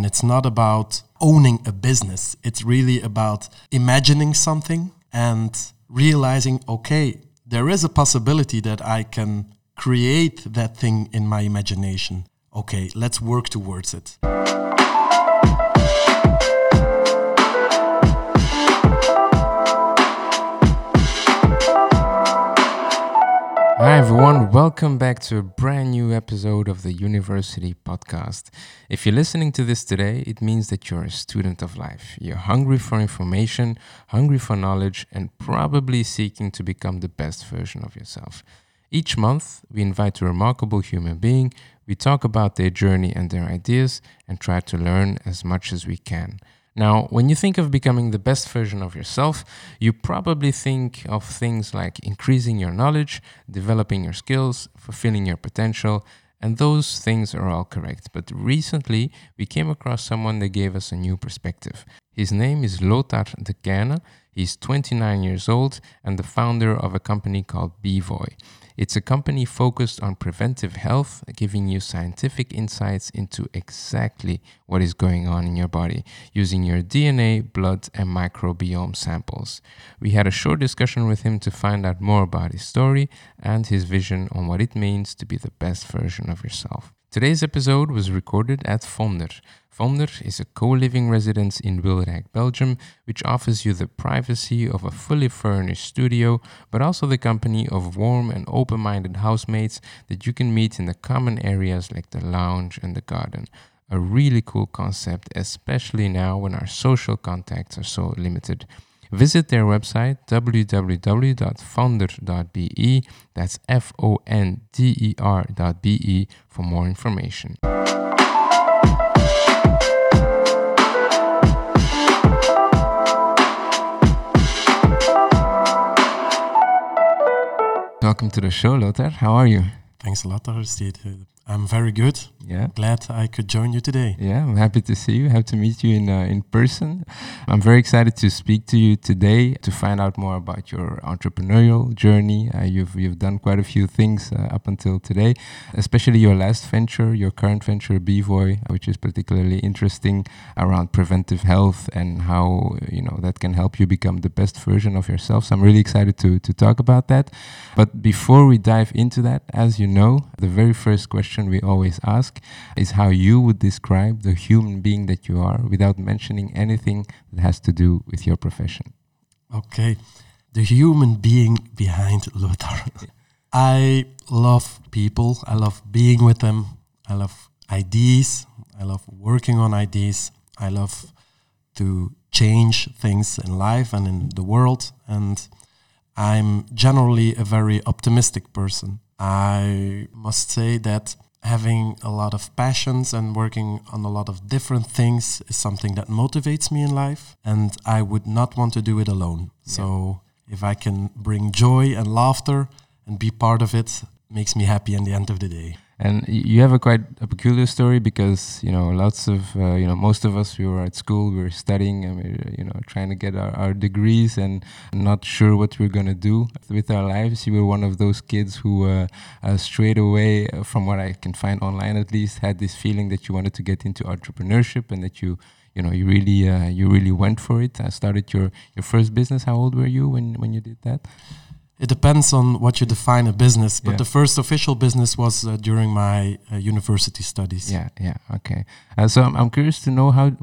And it's not about owning a business. It's really about imagining something and realizing, okay, there is a possibility that I can create that thing in my imagination. Okay, let's work towards it. Hi everyone, welcome back to a brand new episode of the University Podcast. If you're listening to this today, it means that you're a student of life. You're hungry for information, hungry for knowledge, and probably seeking to become the best version of yourself. Each month, we invite a remarkable human being, we talk about their journey and their ideas, and try to learn as much as we can. Now, when you think of becoming the best version of yourself, you probably think of things like increasing your knowledge, developing your skills, fulfilling your potential, and those things are all correct. But recently, we came across someone that gave us a new perspective. His name is Lothar De Keyne. He's 29 years old and the founder of a company called Bevoy. It's a company focused on preventive health, giving you scientific insights into exactly what is going on in your body, using your DNA, blood, and microbiome samples. We had a short discussion with him to find out more about his story and his vision on what it means to be the best version of yourself. Today's episode was recorded at Fonder. Fonder is a co-living residence in Wilrijk, Belgium, which offers you the privacy of a fully furnished studio, but also the company of warm and open-minded housemates that you can meet in the common areas like the lounge and the garden. A really cool concept, especially now when our social contacts are so limited. Visit their website www.fonder.be, that's F-O-N-D-E-R.be, for more information. Welcome to the show, Lothar. How are you? Thanks a lot, Aristide. I'm very good. Yeah. Glad I could join you today. Yeah, I'm happy to see you. Happy to meet you in person. I'm very excited to speak to you today to find out more about your entrepreneurial journey. You've done quite a few things up until today, especially your last venture, your current venture, Bevoy, which is particularly interesting around preventive health and how that can help you become the best version of yourself. So I'm really excited to talk about that. But before we dive into that, as you know, the very first question we always ask is how you would describe the human being that you are without mentioning anything that has to do with your profession. Okay, the human being behind Lothar. I love people, I love being with them, I love ideas, I love working on ideas, I love to change things in life and in the world, and I'm generally a very optimistic person. I must say that having a lot of passions and working on a lot of different things is something that motivates me in life, and I would not want to do it alone. Yeah. So if I can bring joy and laughter and be part of it, makes me happy at the end of the day. And you have a peculiar story because, lots of, most of us, we were at school, we were studying and we were, trying to get our degrees and not sure what we were going to do with our lives. You were one of those kids who straight away, from what I can find online at least, had this feeling that you wanted to get into entrepreneurship and that you really went for it. I started your first business. How old were you when you did that? It depends on what you define a business, but the first official business was during my university studies. Yeah, okay. So I'm curious to know how did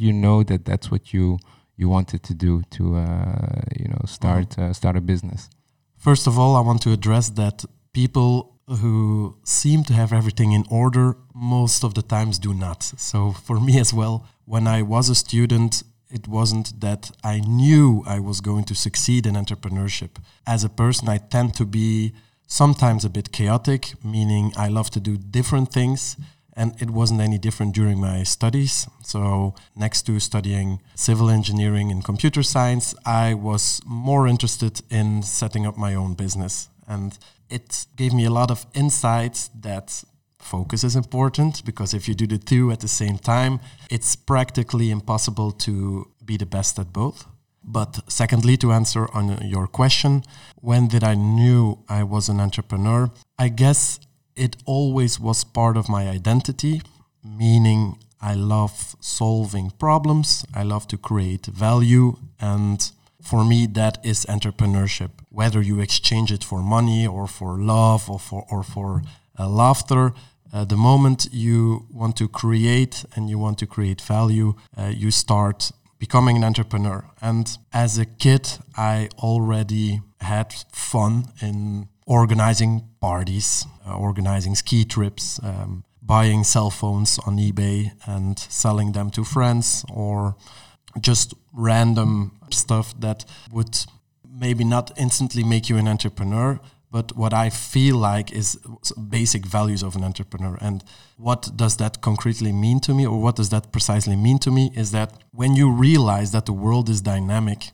you know that that's what you wanted to do to start a business? First of all, I want to address that people who seem to have everything in order most of the times do not. So for me as well, when I was a student, it wasn't that I knew I was going to succeed in entrepreneurship. As a person, I tend to be sometimes a bit chaotic, meaning I love to do different things, and it wasn't any different during my studies. So next to studying civil engineering and computer science, I was more interested in setting up my own business. And it gave me a lot of insights that focus is important, because if you do the two at the same time, it's practically impossible to be the best at both. But secondly, to answer on your question, when did I knew I was an entrepreneur? I guess it always was part of my identity. meaning I love solving problems, I love to create value, and for me that is entrepreneurship. Whether you exchange it for money or for love or for laughter, the moment you want to create and you want to create value, you start becoming an entrepreneur. And as a kid, I already had fun in organizing parties, organizing ski trips, buying cell phones on eBay and selling them to friends, or just random stuff that would maybe not instantly make you an entrepreneur, but what I feel like is basic values of an entrepreneur. And what does that concretely mean to me, or what does that precisely mean to me, is that when you realize that the world is dynamic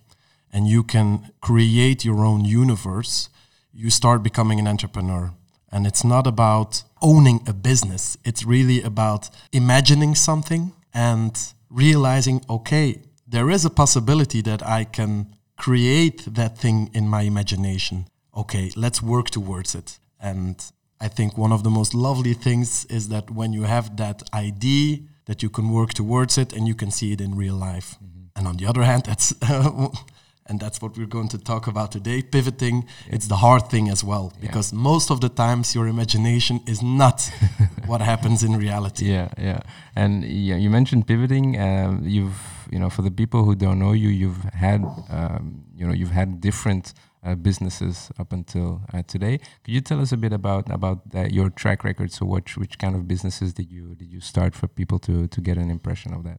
and you can create your own universe, you start becoming an entrepreneur. And it's not about owning a business. It's really about imagining something and realizing, okay, there is a possibility that I can create that thing in my imagination. Okay, let's work towards it. And I think one of the most lovely things is that when you have that idea, that you can work towards it and you can see it in real life. Mm-hmm. And on the other hand, that's what we're going to talk about today, pivoting. Yeah. It's the hard thing as well, because most of the times your imagination is not what happens in reality. Yeah. And you mentioned pivoting. You've for the people who don't know you, you've had different businesses up until today. Could you tell us a bit about your track record? So which kind of businesses did you start, for people to get an impression of that?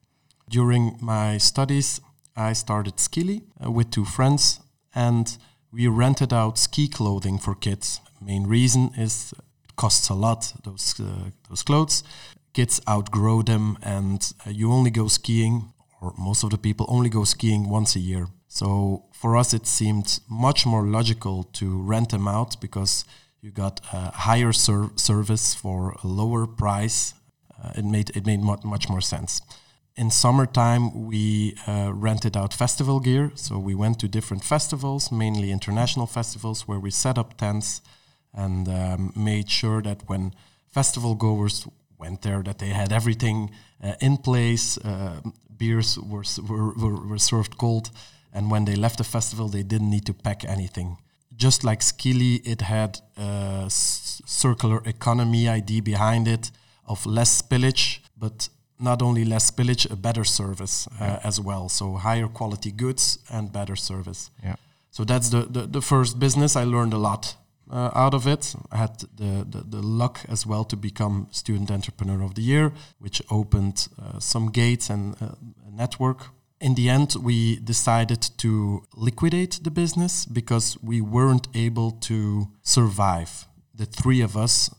During my studies, I started SkiLi with two friends, and we rented out ski clothing for kids. Main reason is it costs a lot, those clothes. Kids outgrow them, and you only go skiing, or most of the people only go skiing once a year. So for us it seemed much more logical to rent them out, because you got a higher service for a lower price. It made much more sense. In summertime, we rented out festival gear. So we went to different festivals, mainly international festivals, where we set up tents and made sure that when festival goers went there, that they had everything in place. Beers were served cold. And when they left the festival, they didn't need to pack anything. Just like SkiLi, it had a circular economy idea behind it of less spillage, but not only less spillage, a better service as well. So higher quality goods and better service. Yeah. So that's the first business. I learned a lot out of it. I had the luck as well to become Student Entrepreneur of the Year, which opened some gates and a network. In the end, we decided to liquidate the business because we weren't able to survive, the three of us,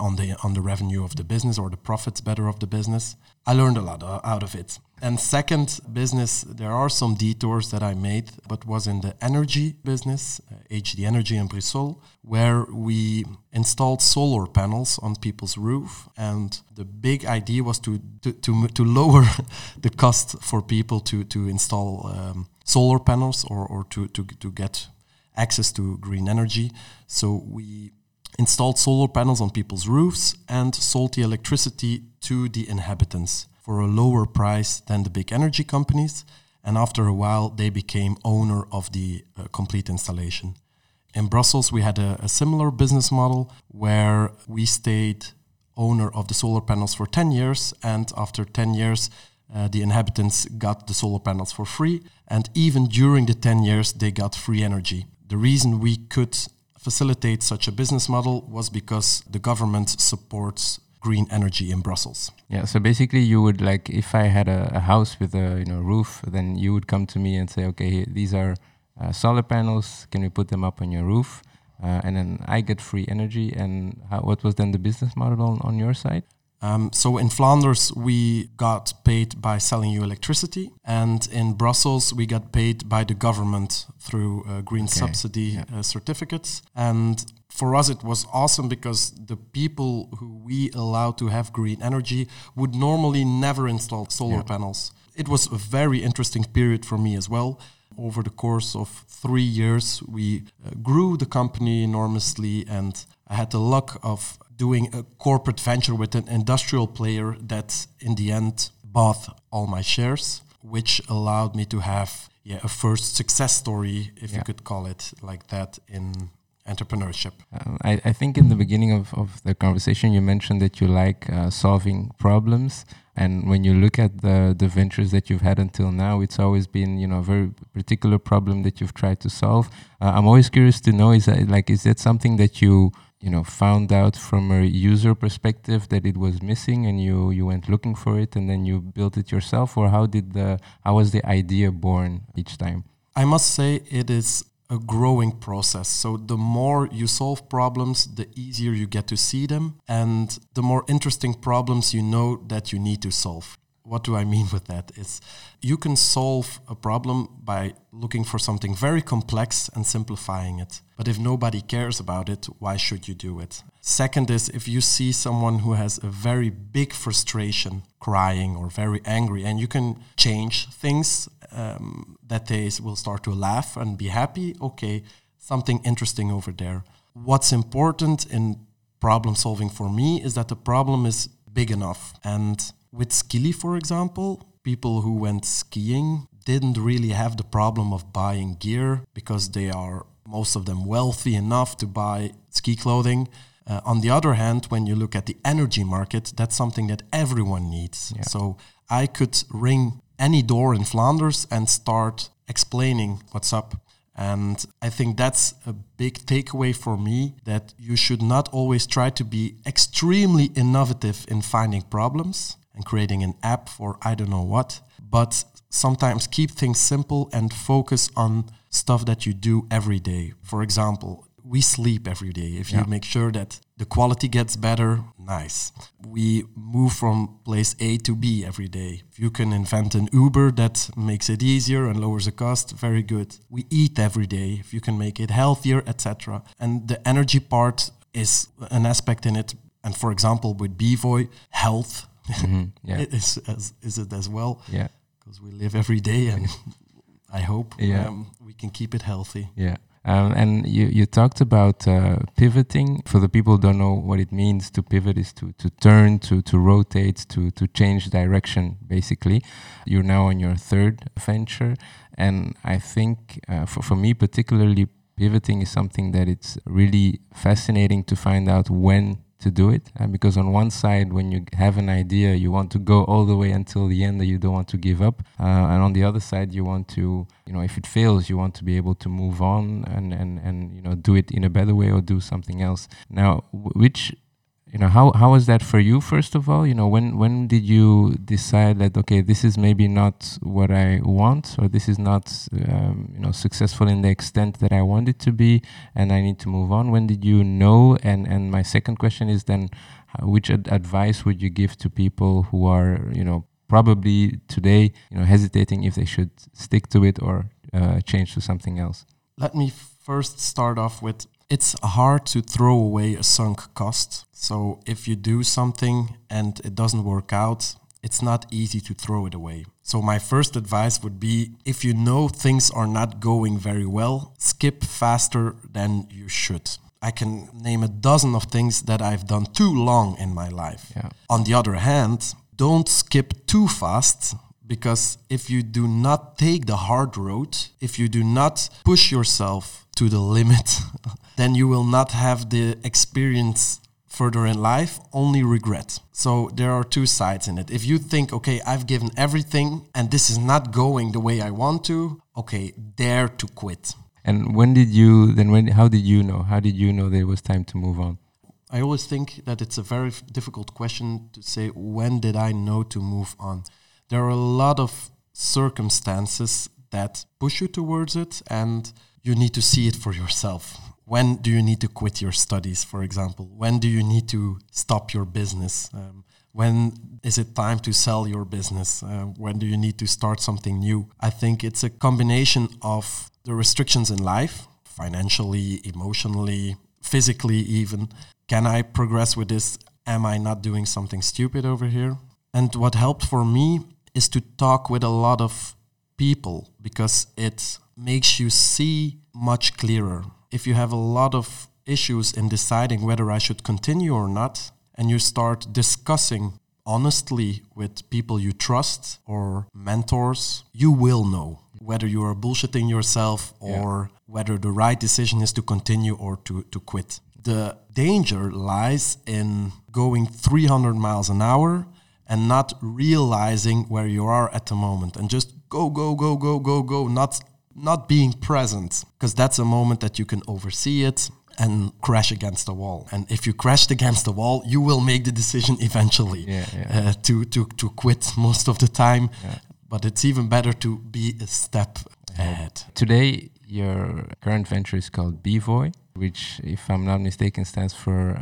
on the revenue of the business, or the profits better of the business. I learned a lot out of it. And second business, there are some detours that I made, but was in the energy business, HD Energy in Brissol, where we installed solar panels on people's roof. And the big idea was to lower the cost for people to install solar panels or to get access to green energy. So we installed solar panels on people's roofs and sold the electricity to the inhabitants for a lower price than the big energy companies. And after a while, they became owner of the complete installation. In Brussels, we had a similar business model where we stayed owner of the solar panels for 10 years. And after 10 years, the inhabitants got the solar panels for free. And even during the 10 years, they got free energy. The reason we could facilitate such a business model was because the government supports green energy in Brussels. Yeah, so basically you would, like, if I had a house with a roof, then you would come to me and say, okay, these are solar panels, can we put them up on your roof? And then I get free energy. And what was then the business model on your side? So in Flanders, we got paid by selling you electricity. And in Brussels, we got paid by the government through green subsidy certificates. And for us, it was awesome because the people who we allowed to have green energy would normally never install solar panels. It was a very interesting period for me as well. Over the course of 3 years, we grew the company enormously, and I had the luck of doing a corporate venture with an industrial player that in the end bought all my shares, which allowed me to have a first success story, if you could call it like that, in entrepreneurship. I think in the beginning of the conversation, you mentioned that you like solving problems. And when you look at the ventures that you've had until now, it's always been, a very particular problem that you've tried to solve. I'm always curious to know, is that something that you found out from a user perspective that it was missing, and you went looking for it, and then you built it yourself, or how was the idea born each time? I must say it is a growing process. So the more you solve problems, the easier you get to see them, and the more interesting problems that you need to solve. What do I mean with that? Is you can solve a problem by looking for something very complex and simplifying it. But if nobody cares about it, why should you do it? Second is, if you see someone who has a very big frustration, crying or very angry, and you can change things, that they will start to laugh and be happy. Okay, something interesting over there. What's important in problem solving for me is that the problem is big enough. And with SkiLi, for example, people who went skiing didn't really have the problem of buying gear, because they are, most of them, wealthy enough to buy ski clothing. On the other hand, when you look at the energy market, that's something that everyone needs. Yeah. So I could ring any door in Flanders and start explaining what's up. And I think that's a big takeaway for me, that you should not always try to be extremely innovative in finding problems and creating an app for I don't know what, but sometimes keep things simple and focus on stuff that you do every day. For example, we sleep every day. If you make sure that the quality gets better, nice. We move from place A to B every day. If you can invent an Uber that makes it easier and lowers the cost, very good. We eat every day. If you can make it healthier, etc. And the energy part is an aspect in it. And for example, with Bevoy, health. Mm-hmm, yeah. Is it as well? Yeah, because we live every day, and I hope we can keep it healthy. Yeah, and you talked about pivoting. For the people who don't know what it means to pivot, is to turn, to rotate, to change direction. Basically, you're now on your third venture, and I think for me particularly, pivoting is something that it's really fascinating to find out when to do it, because on one side, when you have an idea, you want to go all the way until the end, that you don't want to give up, and on the other side, you want to, if it fails, you want to be able to move on and do it in a better way or do something else. Now, which, how was that for you? First of all, when did you decide that okay, this is maybe not what I want, or this is not successful in the extent that I want it to be, and I need to move on? When did you know? And my second question is then, which advice would you give to people who are probably today hesitating if they should stick to it or change to something else? Let me first start off with, it's hard to throw away a sunk cost. So if you do something and it doesn't work out, it's not easy to throw it away. So my first advice would be, if things are not going very well, skip faster than you should. I can name a dozen of things that I've done too long in my life. Yeah. On the other hand, don't skip too fast, because if you do not take the hard road, if you do not push yourself to the limit, then you will not have the experience further in life, only regret. So there are two sides in it. If you think, okay, I've given everything and this is not going the way I want to, okay, dare to quit. And how did you know? How did you know that it was time to move on? I always think that it's a very difficult question to say, when did I know to move on? There are a lot of circumstances that push you towards it, and you need to see it for yourself. When do you need to quit your studies, for example? When do you need to stop your business? When is it time to sell your business? When do you need to start something new? I think it's a combination of the restrictions in life, financially, emotionally, physically even. Can I progress with this? Am I not doing something stupid over here? And what helped for me is to talk with a lot of people, because it makes you see much clearer. If you have a lot of issues in deciding whether I should continue or not, and you start discussing honestly with people you trust or mentors, you will know whether you are bullshitting yourself or whether the right decision is to continue or to quit. The danger lies in going 300 miles an hour and not realizing where you are at the moment and just go, not being present, because that's a moment that you can oversee it and crash against the wall. And if you crashed against the wall, you will make the decision eventually to quit most of the time. Yeah. But it's even better to be a step ahead. Today, your current venture is called Bevoy, which, if I'm not mistaken, stands for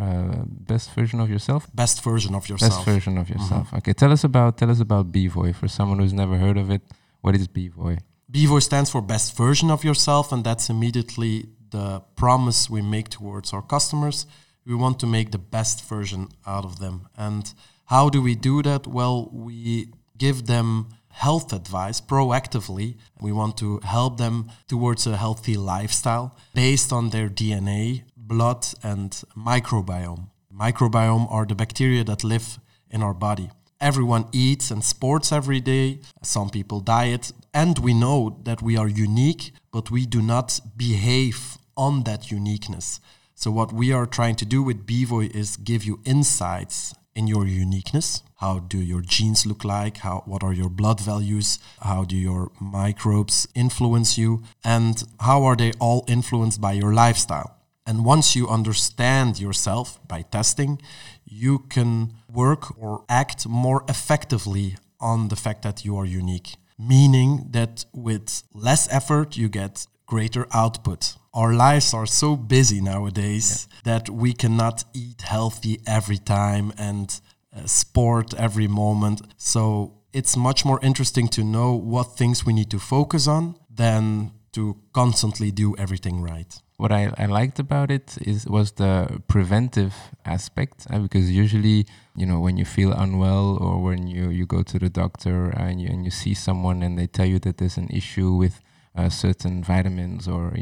best version of yourself. Best version of yourself. Best version of yourself. Mm-hmm. Okay, tell us about Bevoy for someone who's never heard of it. What is Bevoy? Bevoy stands for best version of yourself, and that's immediately the promise we make towards our customers. We want to make the best version out of them. And how do we do that? Well, we give them health advice proactively. We want to help them towards a healthy lifestyle based on their DNA, blood, and microbiome. Microbiome are the bacteria that live in our body. Everyone eats and sports every day. Some people diet. And we know that we are unique, but we do not behave on that uniqueness. So what we are trying to do with Bevoy is give you insights in your uniqueness. How do your genes look like? What are your blood values? How do your microbes influence you? And how are they all influenced by your lifestyle? And once you understand yourself by testing, you can work or act more effectively on the fact that you are unique. Meaning that with less effort, you get greater output. Our lives are so busy nowadays that we cannot eat healthy every time and sport every moment. So it's much more interesting to know what things we need to focus on than to constantly do everything right. What I liked about it was the preventive aspect, because usually, when you feel unwell or when you go to the doctor and you see someone and they tell you that there's an issue with certain vitamins or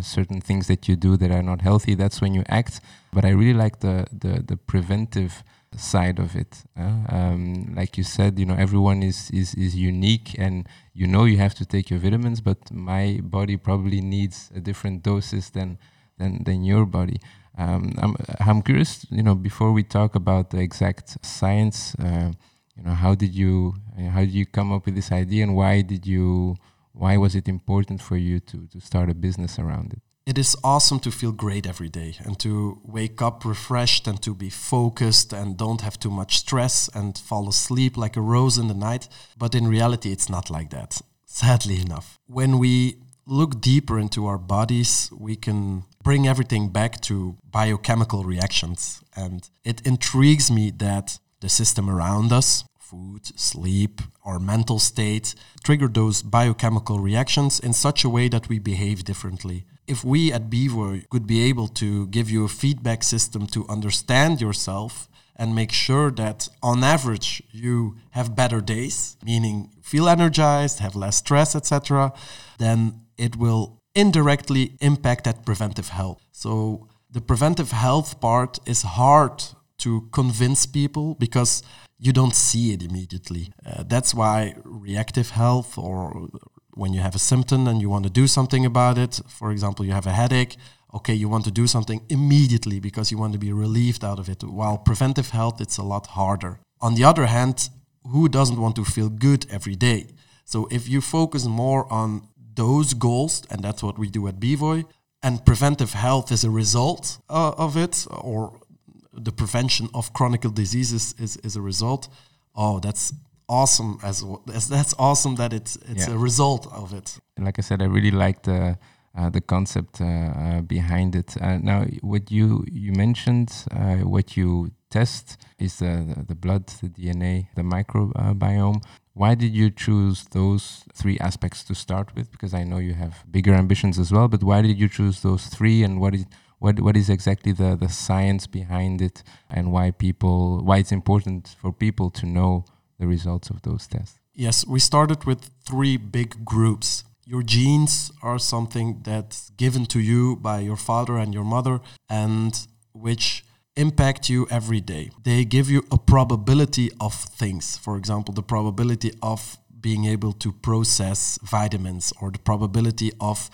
certain things that you do that are not healthy, that's when you act. But I really like the preventive side of it. Like you said, everyone is unique, and you have to take your vitamins, but my body probably needs a different doses than your body. I'm curious, before we talk about the exact science, how did you come up with this idea, and why was it important for you to start a business around it? It is awesome to feel great every day and to wake up refreshed and to be focused and don't have too much stress and fall asleep like a rose in the night. But in reality, it's not like that, sadly enough. When we look deeper into our bodies, we can bring everything back to biochemical reactions. And it intrigues me that the system around us, food, sleep, our mental state, trigger those biochemical reactions in such a way that we behave differently. If we at Bevoy could be able to give you a feedback system to understand yourself and make sure that on average you have better days, meaning feel energized, have less stress, etc., then it will indirectly impact that preventive health. So the preventive health part is hard to convince people because you don't see it immediately. That's why reactive health, or when you have a symptom and you want to do something about it, for example, you have a headache, okay, you want to do something immediately because you want to be relieved out of it. While preventive health, it's a lot harder. On the other hand, who doesn't want to feel good every day? So if you focus more on those goals, and that's what we do at Bevoy, and preventive health is a result of it, or the prevention of chronic diseases is a result. Oh, that's awesome! That's awesome that it's a result of it. And like I said, I really like the concept behind it. Now, what you mentioned, what you test is the blood, the DNA, the microbiome. Why did you choose those three aspects to start with? Because I know you have bigger ambitions as well. But why did you choose those three, and what is exactly the science behind it, and why it's important for people to know the results of those tests? Yes, we started with three big groups. your genes are something that's given to you by your father and your mother, and which impact you every day. They give you a probability of things. For example, the probability of being able to process vitamins, or the probability of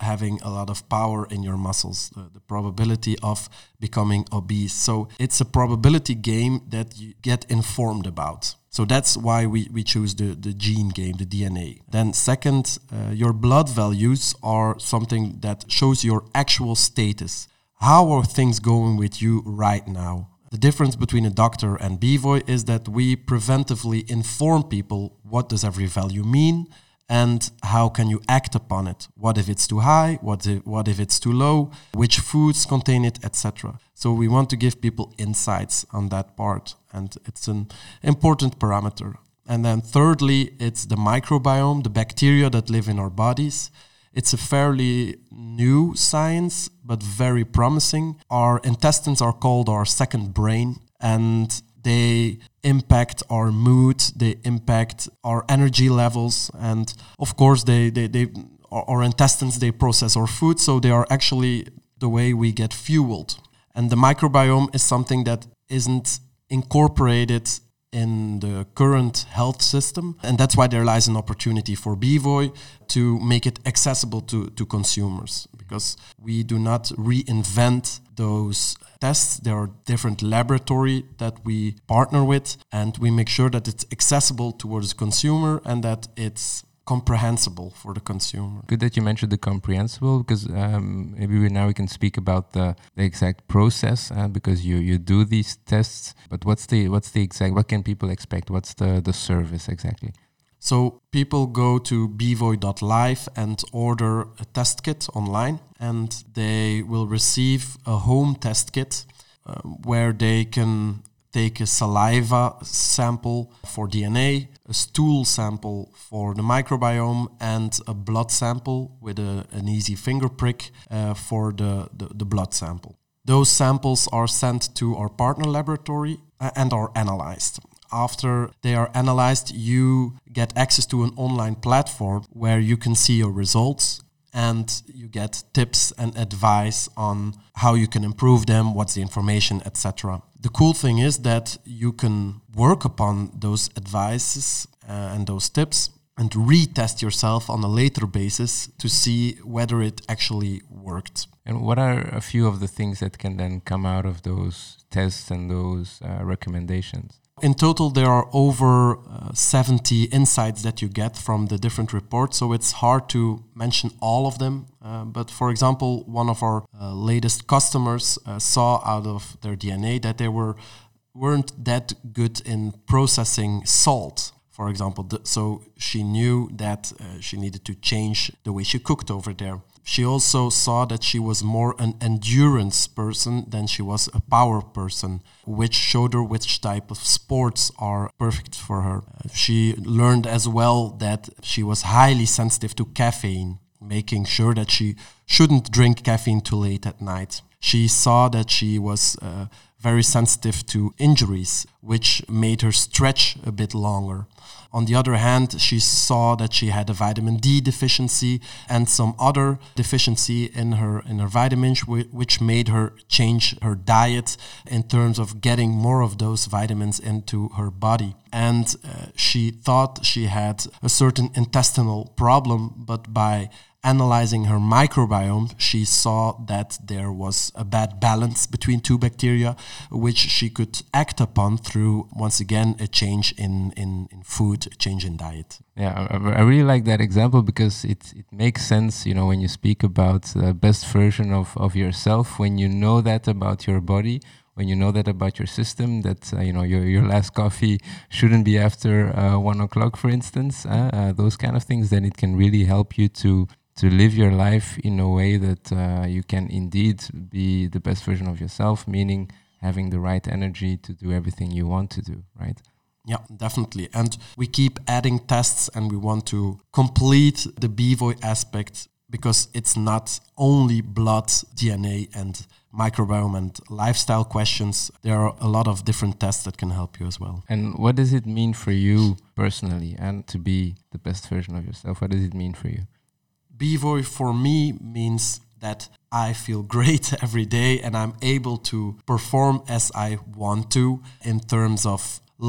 having a lot of power in your muscles, the probability of becoming obese. So it's a probability game that you get informed about. So that's why we choose the gene game, the DNA. Then second, your blood values are something that shows your actual status. How are things going with you right now? The difference between a doctor and Bevoy is that we preventively inform people what does every value mean and how can you act upon it. What if it's too high? What if it's too low? Which foods contain it, etc. So we want to give people insights on that part, and it's an important parameter. And then thirdly, it's the microbiome, the bacteria that live in our bodies. It's a fairly new science, but very promising. Our intestines are called our second brain, and they impact our mood, they impact our energy levels, and of course our intestines, they process our food, so they are actually the way we get fueled. And the microbiome is something that isn't incorporated in the current health system, and that's why there lies an opportunity for Bevoy to make it accessible to consumers, because we do not reinvent those tests. There are different laboratories that we partner with, and we make sure that it's accessible towards the consumer and that it's comprehensible for the consumer. Good that you mentioned the comprehensible, because maybe we can speak about the exact process, because you do these tests. But what's the exact? What can people expect? What's the service exactly? So people go to bevoy.life and order a test kit online, and they will receive a home test kit where they can take a saliva sample for DNA, a stool sample for the microbiome, and a blood sample with an easy finger prick for the blood sample. Those samples are sent to our partner laboratory and are analyzed. After they are analyzed, you get access to an online platform where you can see your results, and you get tips and advice on how you can improve them, what's the information, etc. The cool thing is that you can work upon those advices and those tips and retest yourself on a later basis to see whether it actually worked. And what are a few of the things that can then come out of those tests and those recommendations? In total, there are over 70 insights that you get from the different reports, so it's hard to mention all of them. But for example, one of our latest customers saw out of their DNA that they weren't that good in processing salt, for example. So she knew that she needed to change the way she cooked over there. She also saw that she was more an endurance person than she was a power person, which showed her which type of sports are perfect for her. She learned as well that she was highly sensitive to caffeine, making sure that she shouldn't drink caffeine too late at night. She saw that she was very sensitive to injuries, which made her stretch a bit longer. On the other hand, she saw that she had a vitamin D deficiency and some other deficiency in her vitamins, which made her change her diet in terms of getting more of those vitamins into her body. And she thought she had a certain intestinal problem, but by analyzing her microbiome, she saw that there was a bad balance between two bacteria, which she could act upon through, once again, a change in food, a change in diet. Yeah, I really like that example, because it makes sense, you know, when you speak about the best version of yourself, when you know that about your body, when you know that about your system, that you know your last coffee shouldn't be after 1 o'clock, for instance, those kind of things, then it can really help you to live your life in a way that you can indeed be the best version of yourself, meaning having the right energy to do everything you want to do, right? Yeah, definitely. And we keep adding tests, and we want to complete the Bevoy aspect, because it's not only blood, DNA, and microbiome and lifestyle questions. There are a lot of different tests that can help you as well. And what does it mean for you personally and to be the best version of yourself? What does it mean for you? Bevoy for me means that I feel great every day and I'm able to perform as I want to in terms of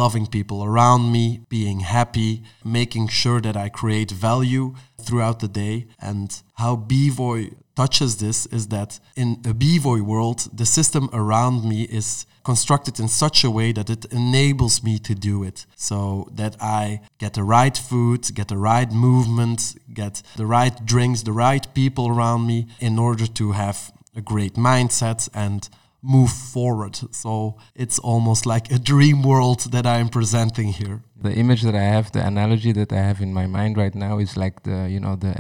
loving people around me, being happy, making sure that I create value throughout the day. And how Bevoy touches this is that in a Bevoy world, the system around me is constructed in such a way that it enables me to do it. So that I get the right food, get the right movement, get the right drinks, the right people around me in order to have a great mindset and move forward. So it's almost like a dream world that I'm presenting here. The image that I have, the analogy that I have in my mind right now is like the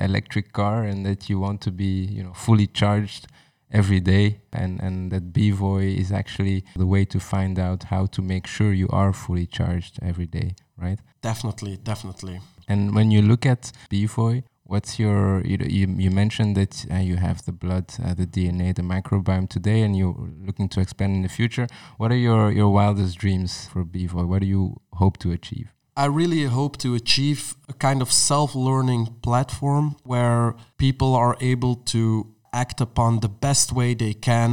electric car, and that you want to be fully charged every day, and that Bevoy is actually the way to find out how to make sure you are fully charged every day, right? Definitely. And when you look at Bevoy, what's your, you mentioned that you have the blood, the DNA, the microbiome today, and you're looking to expand in the future. What are your wildest dreams for Bevoy? What do you hope to achieve? I really hope to achieve a kind of self-learning platform where people are able to act upon the best way they can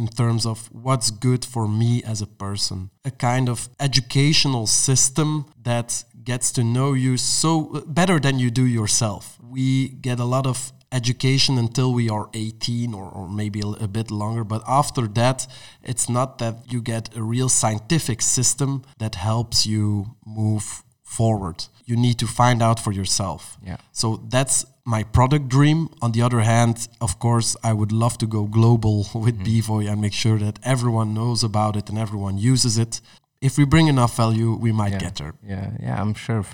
in terms of what's good for me as a person. A kind of educational system that gets to know you so better than you do yourself. We get a lot of education until we are 18 or maybe a bit longer, but after that it's not that you get a real scientific system that helps you move forward. You need to find out for yourself. Yeah. So that's my product dream. On the other hand, of course, I would love to go global with Bevoy and make sure that everyone knows about it and everyone uses it. If we bring enough value, we might get there. Yeah, I'm sure.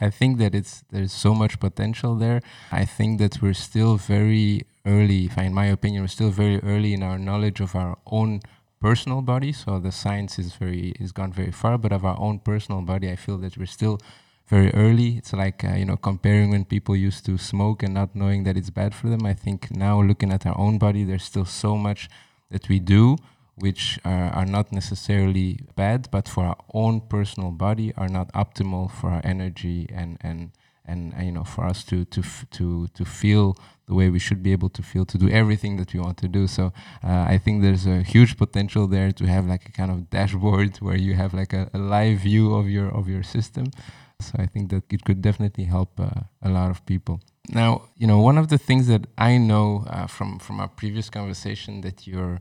I think that there's so much potential there. I think that we're still very early, in my opinion, we're still very early in our knowledge of our own personal body. So the science is gone very far, but of our own personal body, I feel that we're still very early. It's like comparing when people used to smoke and not knowing that it's bad for them. I think now looking at our own body, there's still so much that we do which are not necessarily bad, but for our own personal body are not optimal for our energy and for us to feel the way we should be able to feel, to do everything that we want to do. So I think there's a huge potential there to have like a kind of dashboard where you have like a live view of your system. So I think that it could definitely help a lot of people. Now, one of the things that I know from our previous conversation that you're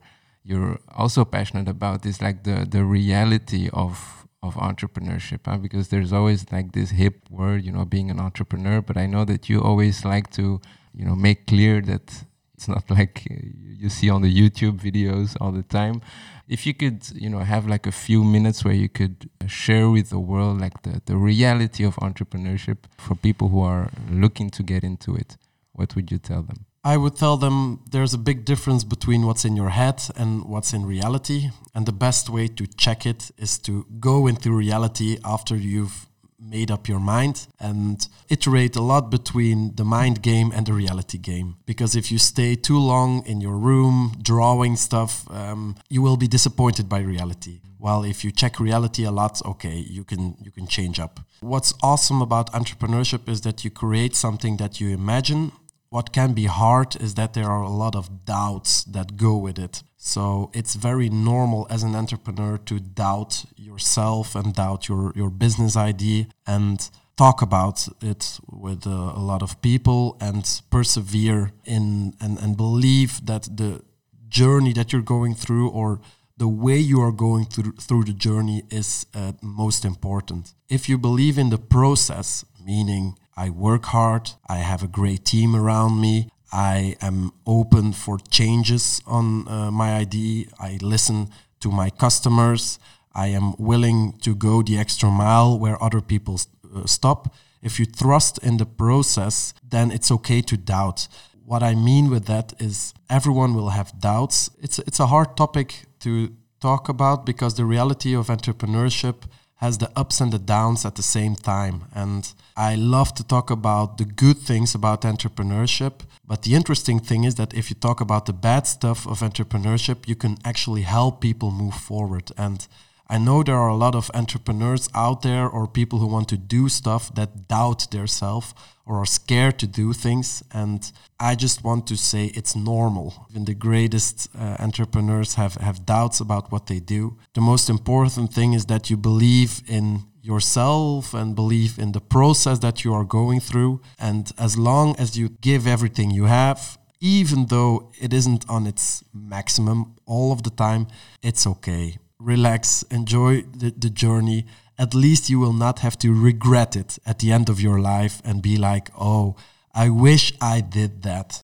also passionate about is like the reality of entrepreneurship, because there's always like this hip word, being an entrepreneur. But I know that you always like to, make clear that it's not like you see on the YouTube videos all the time. If you could, have like a few minutes where you could share with the world like the reality of entrepreneurship for people who are looking to get into it, what would you tell them? I would tell them there's a big difference between what's in your head and what's in reality. And the best way to check it is to go into reality after you've made up your mind and iterate a lot between the mind game and the reality game. Because if you stay too long in your room drawing stuff, you will be disappointed by reality. While if you check reality a lot, okay, you can change up. What's awesome about entrepreneurship is that you create something that you imagine. What can be hard is that there are a lot of doubts that go with it. So it's very normal as an entrepreneur to doubt yourself and doubt your business idea and talk about it with a lot of people and persevere in and believe that the journey that you're going through or the way you are going through the journey is most important. If you believe in the process, meaning I work hard, I have a great team around me, I am open for changes on my idea, I listen to my customers, I am willing to go the extra mile where other people stop. If you trust in the process, then it's okay to doubt. What I mean with that is everyone will have doubts. It's a hard topic to talk about because the reality of entrepreneurship has the ups and the downs at the same time. And I love to talk about the good things about entrepreneurship. But the interesting thing is that if you talk about the bad stuff of entrepreneurship, you can actually help people move forward. And I know there are a lot of entrepreneurs out there or people who want to do stuff that doubt themselves or are scared to do things. And I just want to say it's normal. Even the greatest entrepreneurs have doubts about what they do. The most important thing is that you believe in yourself and believe in the process that you are going through. And as long as you give everything you have, even though it isn't on its maximum all of the time, it's okay. Relax, enjoy the journey. At least you will not have to regret it at the end of your life and be like, oh, I wish I did that.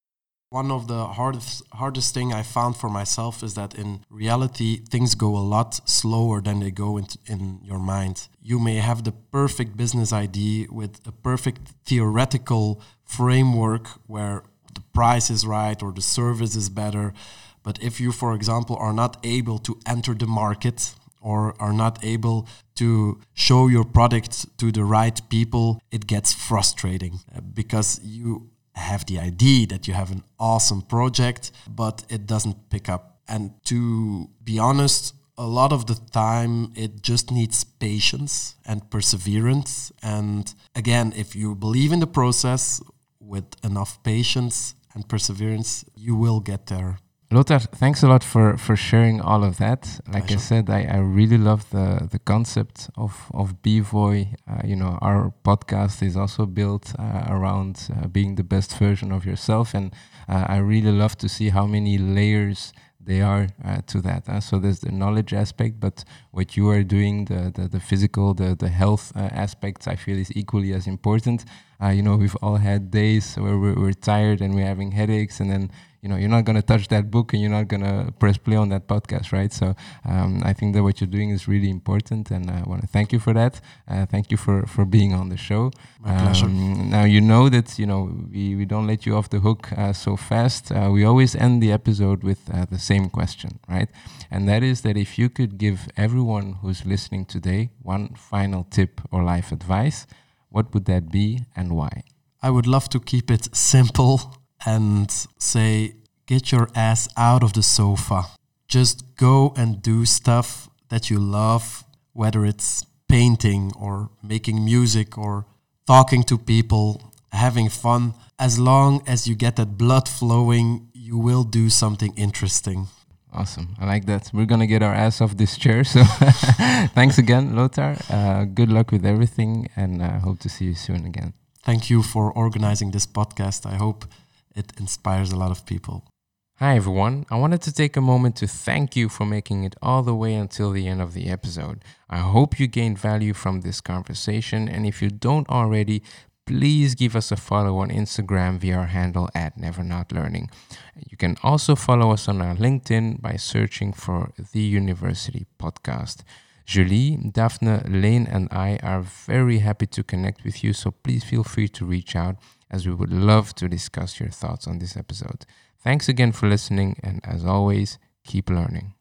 One of the hardest thing I found for myself is that in reality, things go a lot slower than they go in your mind. You may have the perfect business idea with a perfect theoretical framework where the price is right or the service is better. But if you, for example, are not able to enter the market or are not able to show your product to the right people, it gets frustrating because you have the idea that you have an awesome project, but it doesn't pick up. And to be honest, a lot of the time it just needs patience and perseverance. And again, if you believe in the process with enough patience and perseverance, you will get there. Lothar, thanks a lot for sharing all of that. Like I said, I really love the concept of Bevoy. Our podcast is also built around being the best version of yourself. And I really love to see how many layers they are to that. So there's the knowledge aspect, but what you are doing, the physical, the health aspects, I feel is equally as important. We've all had days where we're tired and we're having headaches, and then you're not going to touch that book and you're not going to press play on that podcast, right? So I think that what you're doing is really important, and I want to thank you for that. Thank you for being on the show. My pleasure. Now, you know that we don't let you off the hook so fast. We always end the episode with the same question, right? And that is that if you could give everyone who's listening today one final tip or life advice, what would that be and why? I would love to keep it simple and say, get your ass out of the sofa. Just go and do stuff that you love, whether it's painting or making music or talking to people, having fun. As long as you get that blood flowing, you will do something interesting. Awesome. I like that. We're going to get our ass off this chair. So thanks again, Lothar. Good luck with everything, and I hope to see you soon again. Thank you for organizing this podcast. I hope it inspires a lot of people. Hi everyone, I wanted to take a moment to thank you for making it all the way until the end of the episode. I hope you gained value from this conversation, and if you don't already, please give us a follow on Instagram via our handle @nevernotlearning. You can also follow us on our LinkedIn by searching for The University Podcast. Julie, Daphne, Lane, and I are very happy to connect with you, so please feel free to reach out, as we would love to discuss your thoughts on this episode. Thanks again for listening, and as always, keep learning.